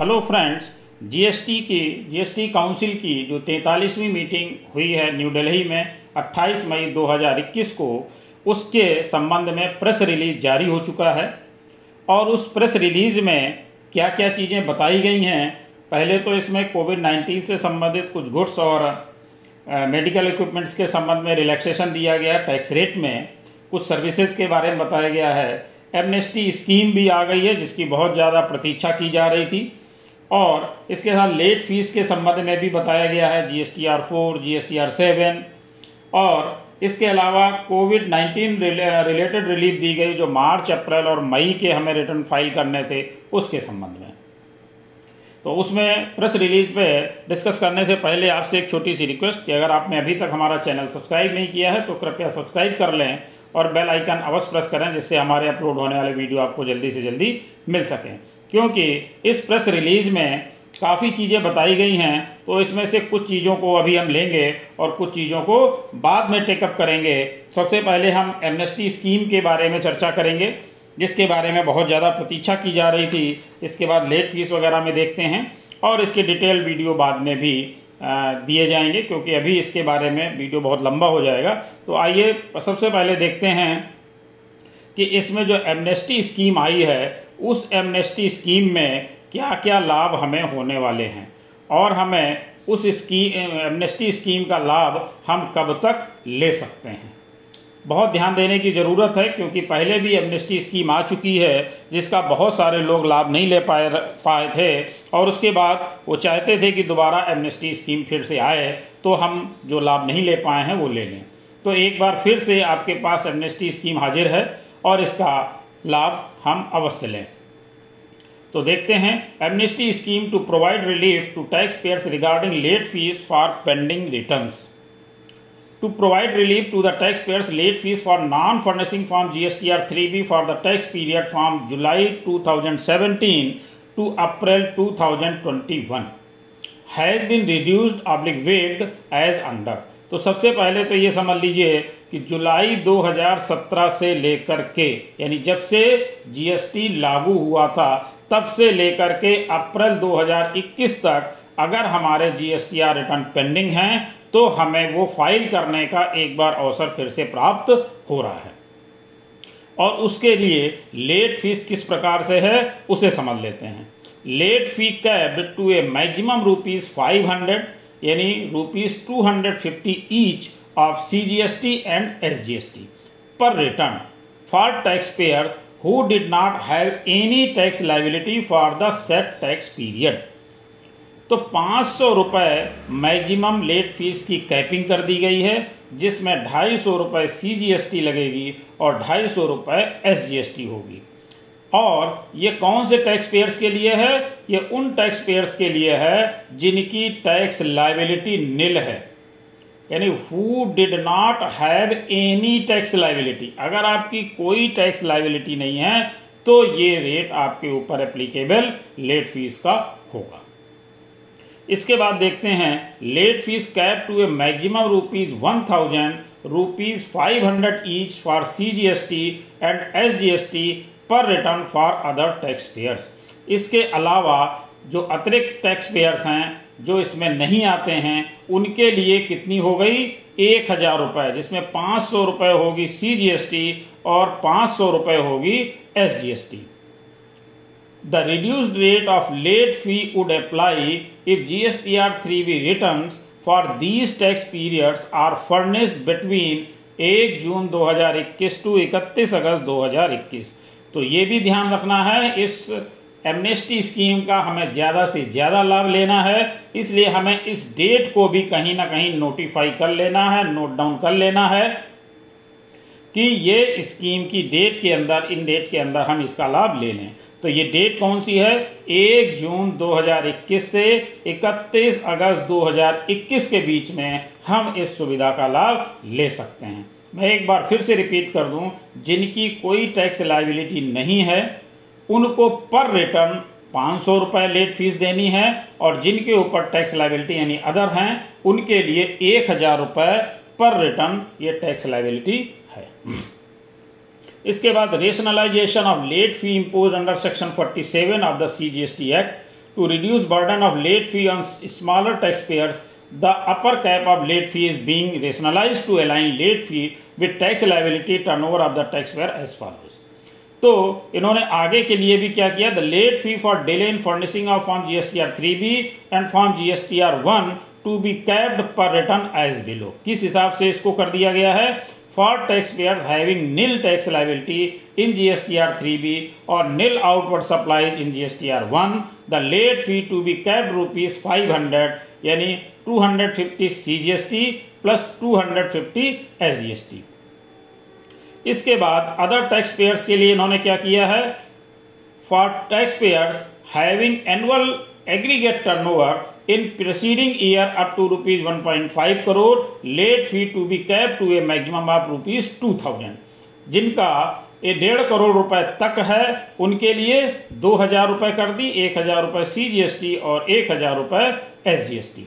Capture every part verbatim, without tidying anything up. Hello friends, GST की GST council की जो तैंतालीसवीं मीटिंग हुई है न्यू दिल्ली में अट्ठाईस मई दो हज़ार इक्कीस को, उसके संबंध में प्रेस रिलीज जारी हो चुका है। और उस प्रेस रिलीज में क्या क्या चीज़ें बताई गई हैं, पहले तो इसमें कोविड नाइन्टीन से संबंधित कुछ गुड्स और मेडिकल इक्विपमेंट्स के संबंध में रिलैक्सेशन दिया गया टैक्स रेट में, कुछ सर्विसेज के बारे में बताया गया है, एमनेस्टी स्कीम भी आ गई है जिसकी बहुत ज़्यादा प्रतीक्षा की जा रही थी, और इसके साथ लेट फीस के संबंध में भी बताया गया है G S T R four, G S T R seven, और इसके अलावा कोविड नाइन्टीन रिलेटेड रिलीफ दी गई जो मार्च, अप्रैल और मई के हमें रिटर्न फाइल करने थे उसके संबंध में। तो उसमें प्रेस रिलीज पे डिस्कस करने से पहले आपसे एक छोटी सी रिक्वेस्ट कि अगर आपने अभी तक हमारा चैनल सब्सक्राइब नहीं किया है तो कृपया सब्सक्राइब कर लें और बेल आइकन अवश्य प्रेस करें जिससे हमारे अपलोड होने वाले वीडियो आपको जल्दी से जल्दी मिल सकें, क्योंकि इस प्रेस रिलीज में काफ़ी चीज़ें बताई गई हैं। तो इसमें से कुछ चीज़ों को अभी हम लेंगे और कुछ चीज़ों को बाद में टेकअप करेंगे। सबसे पहले हम एमनेस्टी स्कीम के बारे में चर्चा करेंगे जिसके बारे में बहुत ज़्यादा प्रतीक्षा की जा रही थी। इसके बाद लेट फीस वगैरह में देखते हैं और इसके डिटेल वीडियो बाद में भी दिए जाएंगे क्योंकि अभी इसके बारे में वीडियो बहुत लंबा हो जाएगा। तो आइए सबसे पहले देखते हैं कि इसमें जो एमनेस्टी स्कीम आई है उस एमनेस्टी स्कीम में क्या क्या लाभ हमें होने वाले हैं और हमें उस स्कीम एमनेस्टी स्कीम का लाभ हम कब तक ले सकते हैं। बहुत ध्यान देने की ज़रूरत है क्योंकि पहले भी एमनेस्टी स्कीम आ चुकी है जिसका बहुत सारे लोग लाभ नहीं ले पाए पाए थे और उसके बाद वो चाहते थे कि दोबारा एमनेस्टी स्कीम फिर से आए तो हम जो लाभ नहीं ले पाए हैं वो ले लें। तो एक बार फिर से आपके पास एमनेस्टी स्कीम हाजिर है और इसका लाभ हम अवश्य लें। तो देखते हैं, amnesty scheme to provide relief to tax payers regarding late fees for pending returns. To provide relief to the taxpayers late fees for non-furnishing from G S T R three B for the tax period from July two thousand seventeen to April two thousand twenty-one has been reduced oblique waived as under। तो सबसे पहले तो ये समझ लीजिए कि जुलाई दो हज़ार सत्रह से लेकर के, यानी जब से जीएसटी लागू हुआ था तब से लेकर के अप्रैल दो हज़ार इक्कीस तक अगर हमारे जीएसटीआर रिटर्न पेंडिंग हैं तो हमें वो फाइल करने का एक बार अवसर फिर से प्राप्त हो रहा है। और उसके लिए लेट फीस किस प्रकार से है उसे समझ लेते हैं। Late fee cab to a maximum rupees five hundred यानी rupees two hundred fifty each of C G S T and S G S T per return for tax payers who did not have any tax liability for the said tax period. तो पाँच सौ रुपये maximum late fees की capping कर दी गई है जिसमें ढाई सौ रुपये सी जी एस टी लगेगी और ढाई सौ रुपये एस जी एस टी होगी। और ये कौन से टैक्स पेयर्स के लिए है? ये उन टैक्स पेयर्स के लिए है जिनकी टैक्स लाइबिलिटी निल है, यानी who did not have any tax liability. अगर आपकी कोई टैक्स लाइबिलिटी नहीं है तो ये रेट आपके ऊपर एप्लीकेबल लेट फीस का होगा। इसके बाद देखते हैं, late fees cap to a maximum rupees one thousand rupees five hundred each for C G S T and S G S T per return for other tax payers. इसके अलावा जो अतिरिक्त टैक्स पेयर्स हैं जो इसमें नहीं आते हैं उनके लिए कितनी हो गई? एक हज़ार रुपये, जिसमें पाँच सौ रुपये होगी सी जी एस टी और पाँच सौ रुपये होगी S G S T. The reduced rate of late fee would apply if G S T R three B returns for these tax periods are furnished between एक जून दो हज़ार इक्कीस to इकतीस अगस्त दो हज़ार इक्कीस। तो ये भी ध्यान रखना है, इस एमनेस्टी स्कीम का हमें ज़्यादा से ज़्यादा लाभ लेना है इसलिए हमें इस डेट को भी कहीं ना कहीं नोटिफाई कर लेना है, नोट डाउन कर लेना है कि ये स्कीम की डेट के अंदर, इन डेट के अंदर हम इसका लाभ ले लें। तो ये डेट कौन सी है? एक जून दो हज़ार इक्कीस से इकतीस अगस्त दो हज़ार इक्कीस के बीच में हम इस सुविधा का लाभ ले सकते हैं। मैं एक बार फिर से रिपीट कर दूं, जिनकी कोई टैक्स लाइबिलिटी नहीं है उनको पर रिटर्न पाँच सौ रुपये लेट फीस देनी है और जिनके ऊपर टैक्स लाइबिलिटी यानी अदर हैं उनके लिए एक हज़ार रुपये पर रिटर्न ये टैक्स लाइबिलिटी है। इसके बाद rationalisation of late fee impose under section सैंतालीस of the C G S T act to reduce burden of late fee on smaller taxpayers, the upper cap of late fee is being rationalized to align late fee with tax liability turnover of the taxpayer as follows. तो इन्होंने आगे के लिए भी क्या किया, the late fee for delay in furnishing of form GSTR three B and form GSTR one to be capped per return as below. किस हिसाब से इसको कर दिया गया है, for tax payer having nil tax liability in GSTR three B और nil outward supply in GSTR one, the late fee to be capped rupees five hundred यानी two hundred fifty C G S T plus two hundred fifty S G S T. इसके बाद other tax pairs के लिए इन्होंने क्या किया है, for tax payers having annual aggregate turnover in preceding year up to rupees one point five crore late fee to be cap to a maximum of rupees two thousand. जिनका ये डेढ़ करोड़ रुपए तक है उनके लिए दो हजार रुपये कर दी, एक हजार रुपये सी जी एस टी और एक हजार रुपये एस जी एस टी.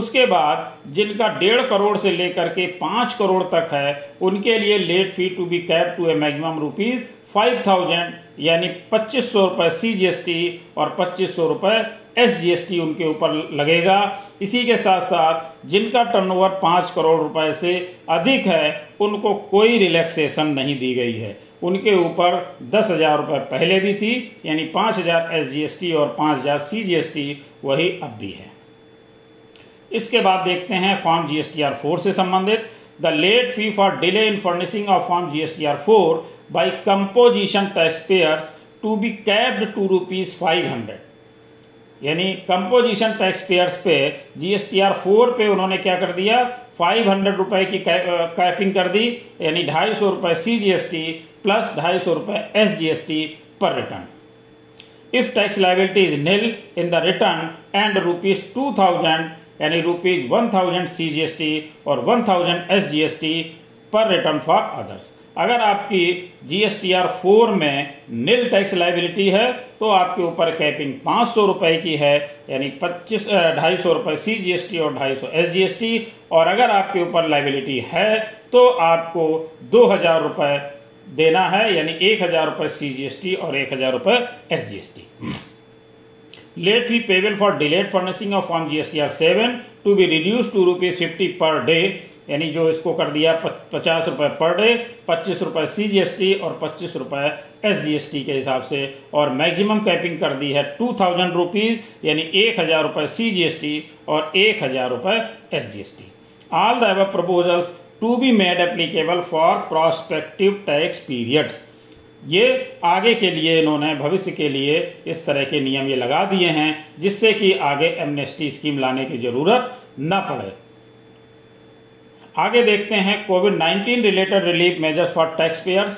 उसके बाद जिनका डेढ़ करोड़ से लेकर के पाँच करोड़ तक है उनके लिए late fee to be cap to a maximum rupees five thousand यानी पच्चीस सौ रुपये सी जी एस टी और पच्चीस सौ रुपये एस जी एस टी उनके ऊपर लगेगा. इसी के साथ साथ जिनका टर्नओवर पाँच करोड़ रुपए से अधिक है उनको कोई रिलैक्सेशन नहीं दी गई है. उनके ऊपर दस हज़ार रुपये पहले भी थी यानी पाँच हज़ार एस जी एस टी और पाँच हज़ार सी जी एस टी वही अब भी है. इसके बाद देखते हैं फॉर्म जीएसटीआर फोर से संबंधित, the late fee for delay in furnishing of form GSTR four by composition tax payers to be capped to rupees five hundred यानी कंपोजिशन टैक्स पेयर्स पे जीएसटीआर फोर पे उन्होंने क्या कर दिया, फाइव हंड्रेड रुपये की कैपिंग कर दी यानी ढाई सौ रुपये C G S T plus ढाई सौ रुपये S G S T per return. If tax liability is nil in the return and rupees two thousand यानी rupees one thousand C G S T और one thousand S G S T per return for others. अगर आपकी G S T R four में nil tax liability है तो आपके ऊपर capping पाँच सौ रुपये की है यानी पच्चीस ढाई सौ रुपये सी जी एस टी और ढाई सौ एस जी एस टी और अगर आपके ऊपर लाइबिलिटी है तो आपको दो हज़ार रुपये देना है यानी एक हज़ार रुपये सी जी एस टी और एक हज़ार रुपये S G S T. Late fee payable for delayed furnishing of form GSTR seven to be reduced to rupees fifty per day यानी जो इसको कर दिया पचास रुपये पर डे, पच्चीस रुपये सी जी एस टी और पच्चीस रुपये एस जी एस टी के हिसाब से और मैक्सिमम कैपिंग कर दी है टू थाउजेंड रुपीज़ यानी एक हज़ार रुपये सी जी एस टी और एक हज़ार रुपये S G S T. All the above proposals to be made applicable for prospective tax periods. ये आगे के लिए इन्होंने भविष्य के लिए इस तरह के नियम ये लगा दिए हैं जिससे कि आगे एमनेस्टी स्कीम लाने की जरूरत न पड़े. आगे देखते हैं Covid nineteen related relief measures for tax payers.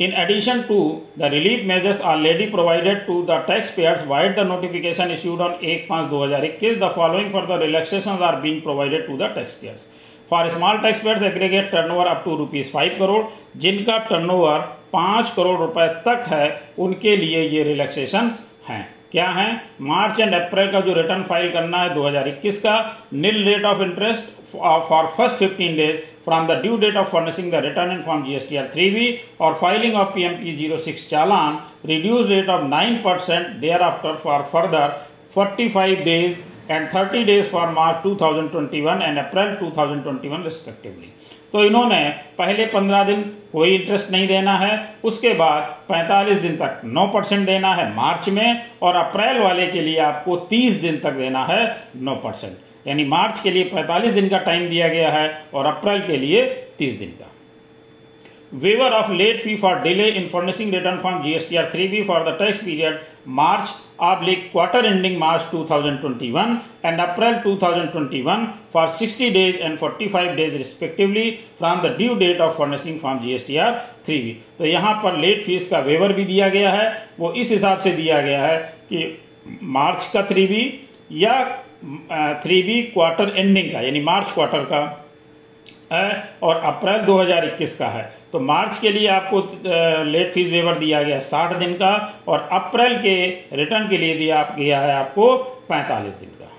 In addition to the relief measures already provided to the tax payers vide the notification issued on एक पाँच दो हज़ार इक्कीस the following for the relaxation are being provided to the tax payers. For small tax payers aggregate turnover up to rupees five crore जिनका turnover पाँच करोड़ रुपए तक है उनके लिए ये रिलैक्सेशंस हैं. क्या हैं, मार्च एंड अप्रैल का जो रिटर्न फाइल करना है दो हज़ार इक्कीस का, nil rate of interest for first fifteen days from the due date of furnishing the return in form GSTR three B और filing of PMT zero six challan, reduce rate of nine percent thereafter for further forty five days and thirty days for March two thousand twenty one and April two thousand twenty one respectively. तो इन्होंने पहले पंद्रह दिन कोई interest नहीं देना है, उसके बाद पैंतालीस दिन तक नौ परसेंट देना है मार्च में और अप्रैल वाले के लिए आपको तीस दिन तक देना है नौ परसेंट यानी मार्च के लिए पैंतालीस दिन का टाइम दिया गया है और अप्रैल के लिए तीस दिन का. Waiver of late fee for delay in furnishing return form GSTR three B for the tax period March आप ले quarter ending March two thousand twenty one and April two thousand twenty one for sixty days and forty five days respectively from the due date of furnishing form GSTR three B. तो यहाँ पर late fees का waiver भी दिया गया है, वो इस हिसाब से दिया गया है कि मार्च का थ्री बी या थ्री बी क्वार्टर एंडिंग का यानी मार्च क्वार्टर का है और अप्रैल दो हज़ार इक्कीस का है. तो मार्च के लिए आपको लेट फीस वेवर दिया गया है साठ दिन का और अप्रैल के रिटर्न के लिए दिया गया है आपको पैंतालीस दिन का.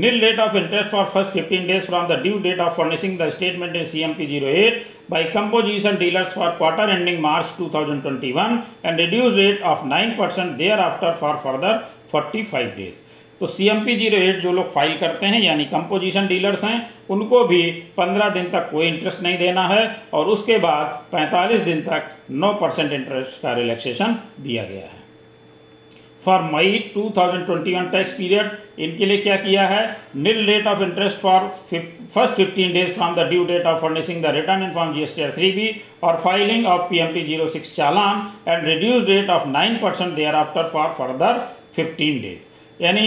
nil rate of interest for first fifteen days from the due date of furnishing the statement in C M P zero eight by companies and dealers for quarter ending March two thousand twenty-one and reduced rate of nine percent thereafter for further forty-five days। तो C M P zero eight जो लोग file करते हैं यानी composition dealers हैं उनको भी पंद्रह दिन तक कोई इंटरेस्ट नहीं देना है और उसके बाद पैंतालीस दिन तक नौ परसेंट इंटरेस्ट का रिलैक्सेशन दिया गया है। For May two thousand twenty one tax period इनके लिए क्या किया है, nil rate of interest for first fifteen days from the due date of furnishing the return in form G S T R three B or filing of P M T zero six challan and reduced rate of nine percent thereafter for further fifteen days। यानी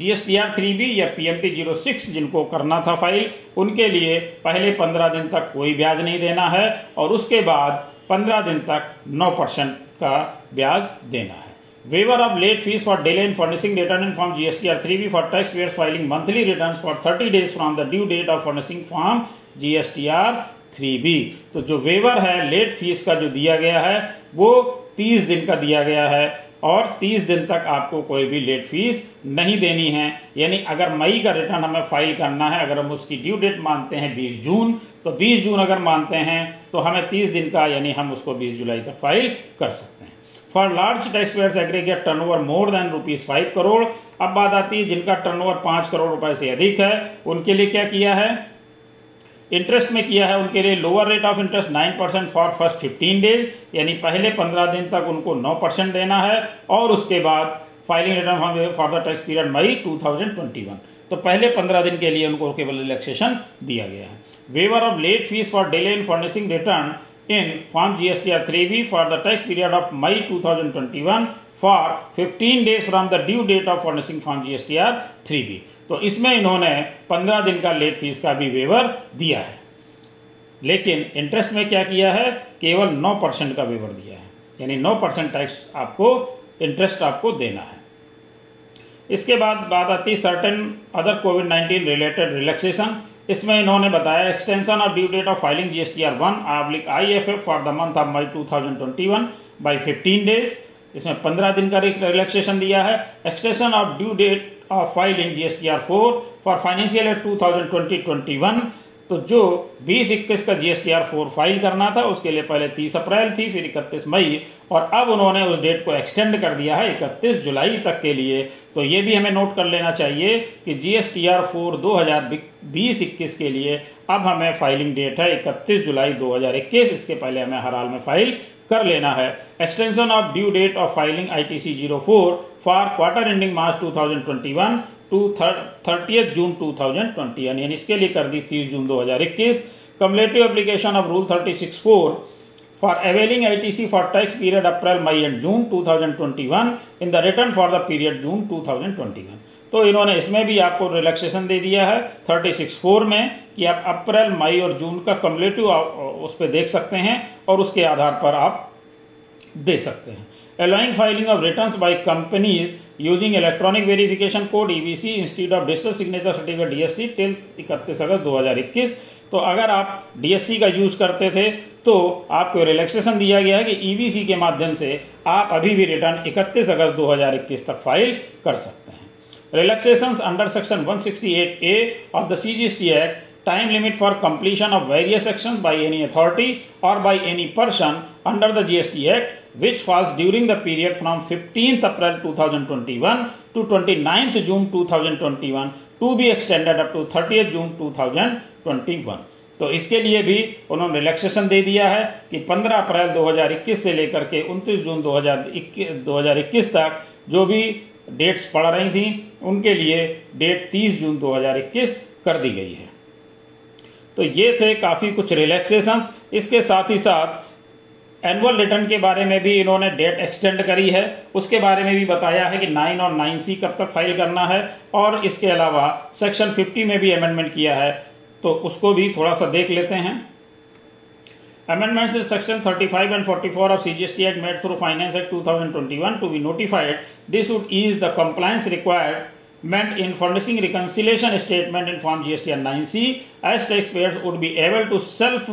G S T R three B या P M T zero six जिनको करना था file उनके लिए पहले पंद्रह दिन तक कोई ब्याज नहीं देना है और उसके बाद पंद्रह दिन तक नौ परसेंट का ब्याज देना है। Waiver of late fees for delay in furnishing return in form G S T R three B for taxpayers filing monthly returns for thirty days from the due date of furnishing form G S T R three B। तो जो waiver है late fees का जो दिया गया है वो तीस दिन का दिया गया है और तीस दिन तक आपको कोई भी लेट फीस नहीं देनी है। यानी अगर मई का रिटर्न हमें फाइल करना है, अगर हम उसकी ड्यू डेट मानते हैं बीस जून, तो बीस जून अगर मानते हैं तो हमें तीस दिन का यानी हम उसको बीस जुलाई तक फाइल कर सकते हैं। For large taxpayers aggregate turnover more than rupees five crore. अब बात आती है जिनका टर्नओवर पाँच करोड़ रुपए से अधिक है उनके लिए क्या किया है, इंटरेस्ट में किया है उनके लिए lower rate of interest nine percent for first fifteen days. यानी पहले पंद्रह दिन तक उनको नौ परसेंट देना है और उसके बाद filing return for the tax period May two thousand twenty one. तो पहले पंद्रह दिन के लिए उनको केवल रिलैक्सेशन दिया गया है। Waiver of late fees for delay in furnishing return in form G S T R three B for the tax period of May two thousand twenty one for fifteen days from the due date of furnishing form G S T R three B। तो इसमें इन्होंने पंद्रह दिन का late fees का भी waiver दिया है, लेकिन इंटरेस्ट में क्या किया है, केवल नौ परसेंट का वेवर दिया है। यानी नौ परसेंट टैक्स आपको इंटरेस्ट आपको देना है। इसके बाद बात आती है certain other Covid nineteen related relaxation. इसमें इन्होंने बताया extension of due date of filing G S T R one oblique I F F for the month of May two thousand twenty one by fifteen days. इसमें पंद्रह दिन का relaxation दिया है। Extension of due date of filing G S T R four for financial year two thousand twenty to twenty one. तो जो बीस इक्कीस का G S T R four file करना था उसके लिए पहले तीस अप्रैल थी, फिर इकतीस मई, और अब उन्होंने उस डेट को एक्सटेंड कर दिया है इकतीस जुलाई तक के लिए। तो ये भी हमें नोट कर लेना चाहिए कि G S T R four दो हज़ार बीस इक्कीस के लिए अब हमें फाइलिंग डेट है इकतीस जुलाई दो हज़ार इक्कीस, इसके पहले हमें हर हाल में फाइल कर लेना है। Extension of due date of filing I T C zero four for quarter ending March two thousand twenty one to thirtieth June two thousand twenty, यानी इसके लिए कर दी तीस जून दो हज़ार इक्कीस। Cumulative application of rule thirty six four for availing I T C for tax period April, May and June two thousand twenty-one in the return for the period June two thousand twenty-one। तो इन्होंने इसमें भी आपको relaxation दे दिया है thirty six four में कि आप अप्रैल मई और जून का कम्युलेटिव उस पर देख सकते हैं और उसके आधार पर आप दे सकते हैं। allowing filing of returns by companies using electronic verification code E V C instead of digital signature certificate D S C till इकतीस अगस्त दो हज़ार इक्कीस। तो अगर आप D S C का यूज करते थे तो आपको रिलैक्सेशन दिया गया है कि E V C के माध्यम से आप अभी भी रिटर्न इकतीस अगस्त दो हज़ार इक्कीस तक फाइल कर सकते हैं। Relaxations under section one sixty eight A of the C G S T Act, time limit for completion of various actions by any authority or by any person under the G S T Act which falls during the period from fifteenth April two thousand twenty-one to twenty-ninth June two thousand twenty-one to be extended up to thirtieth June two thousand twenty-one। तो इसके लिए भी उन्होंने relaxation दे दिया है कि पंद्रह अप्रैल दो हज़ार इक्कीस से लेकर के उनतीस जून दो हज़ार इक्कीस तक जो भी डेट्स पड़ रही थी उनके लिए डेट तीस जून दो हज़ार इक्कीस कर दी गई है। तो ये थे काफ़ी कुछ रिलैक्सेशंस। इसके साथ ही साथ एनुअल रिटर्न के बारे में भी इन्होंने डेट एक्सटेंड करी है, उसके बारे में भी बताया है कि नाइन और नाइन सी कब तक फाइल करना है, और इसके अलावा सेक्शन फिफ्टी में भी अमेंडमेंट किया है तो उसको भी थोड़ा सा देख लेते हैं। Amendments in Section thirty-five and forty-four of C G S T Act made through Finance Act two thousand twenty-one to be notified. This would ease the compliance requirement in furnishing reconciliation statement in form G S T R nine C, as taxpayers would be able to self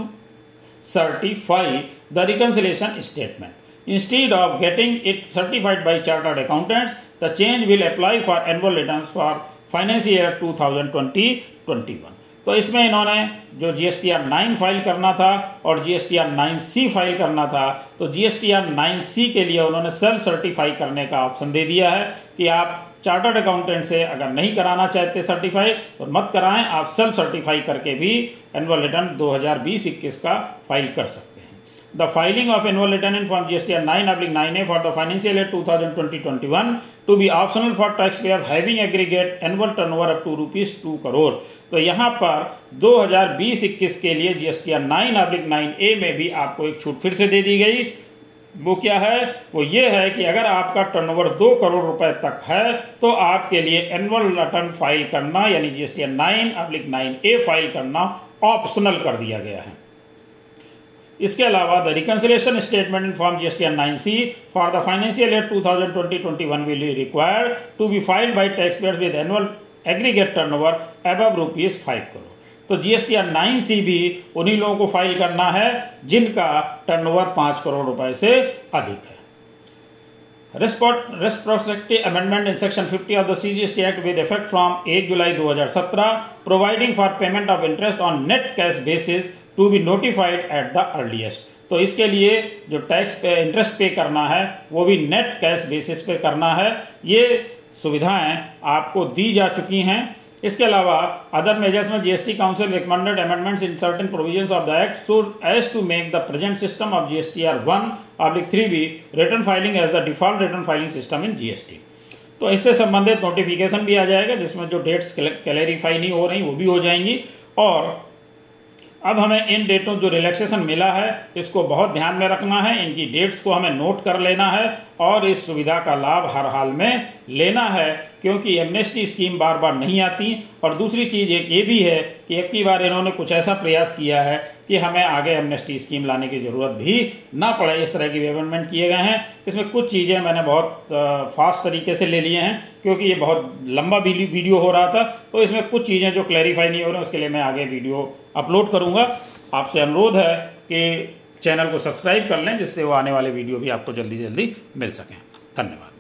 certify the reconciliation statement instead of getting it certified by chartered accountants. The change will apply for annual returns for finance year two thousand twenty twenty one. तो इसमें इन्होंने जो GSTR nine file करना था और GSTR nine सी file करना था, तो जीएसटीआर नाइन सी के लिए उन्होंने सेल्फ सर्टिफाई करने का ऑप्शन दे दिया है कि आप चार्टर्ड अकाउंटेंट से अगर नहीं कराना चाहते सर्टिफाई तो मत कराएं, आप सेल्फ सर्टिफाई करके भी एनुअल रिटर्न दो हज़ार बीस इक्कीस का फाइल कर सकते हैं। The filing of annual return in form GSTR nine oblique nine A for the financial year two thousand twenty twenty one to be optional for tax payer having aggregate annual turnover up to rupees two crore. तो यहाँ पर दो हज़ार बीस इक्कीस के लिए GSTR nine oblique nine A में भी आपको एक छूट फिर से दे दी गई। वो क्या है? वो ये है कि अगर आपका टर्नओवर दो करोड़ रुपए तक है तो आपके लिए एनुअल रिटर्न फाइल करना यानी GSTR nine oblique nine A file करना ऑप्शनल कर दिया गया है। इसके अलावा the reconciliation statement in form GSTR nine C for the financial year two thousand twenty twenty one will be required to be filed by taxpayers with annual aggregate turnover above rupees five crore. तो GSTR nine सी भी उन्हीं लोगों को file करना है जिनका turnover पांच करोड़ रुपए से अधिक है। Respective amendment in section fifty of the CGST act with effect from एक जुलाई दो हज़ार सत्रह providing for payment of interest on net cash basis to be notified at the earliest. तो इसके लिए जो टैक्स पे इंटरेस्ट पे करना है वो भी नेट कैश बेसिस पे करना है। ये सुविधाएं आपको दी जा चुकी हैं। इसके अलावा अदर मेजर्स में GST council recommended amendments in certain provisions of the act so as to make the present system of GSTR one oblique three B return filing as the default return filing system in GST. तो इससे संबंधित notification भी आ जाएगा जिसमें जो dates clarify नहीं हो रही वो भी हो जाएंगी। और अब हमें इन डेटों जो रिलैक्सेशन मिला है इसको बहुत ध्यान में रखना है, इनकी डेट्स को हमें नोट कर लेना है और इस सुविधा का लाभ हर हाल में लेना है क्योंकि एमनेस्टी स्कीम बार बार नहीं आती। और दूसरी चीज़ एक ये भी है कि एक ही बार इन्होंने कुछ ऐसा प्रयास किया है कि हमें आगे एमनेस्टी स्कीम लाने की ज़रूरत भी ना पड़े, इस तरह की अमेंडमेंट किए गए हैं। इसमें कुछ चीज़ें मैंने बहुत फास्ट तरीके से ले लिए हैं क्योंकि ये बहुत लंबा वीडियो हो रहा था, तो इसमें कुछ चीज़ें जो क्लैरिफाई नहीं हो रही उसके लिए मैं आगे वीडियो अपलोड करूँगा। आपसे अनुरोध है कि चैनल को सब्सक्राइब कर लें जिससे वो आने वाले वीडियो भी आपको जल्दी जल्दी मिल सकें। धन्यवाद।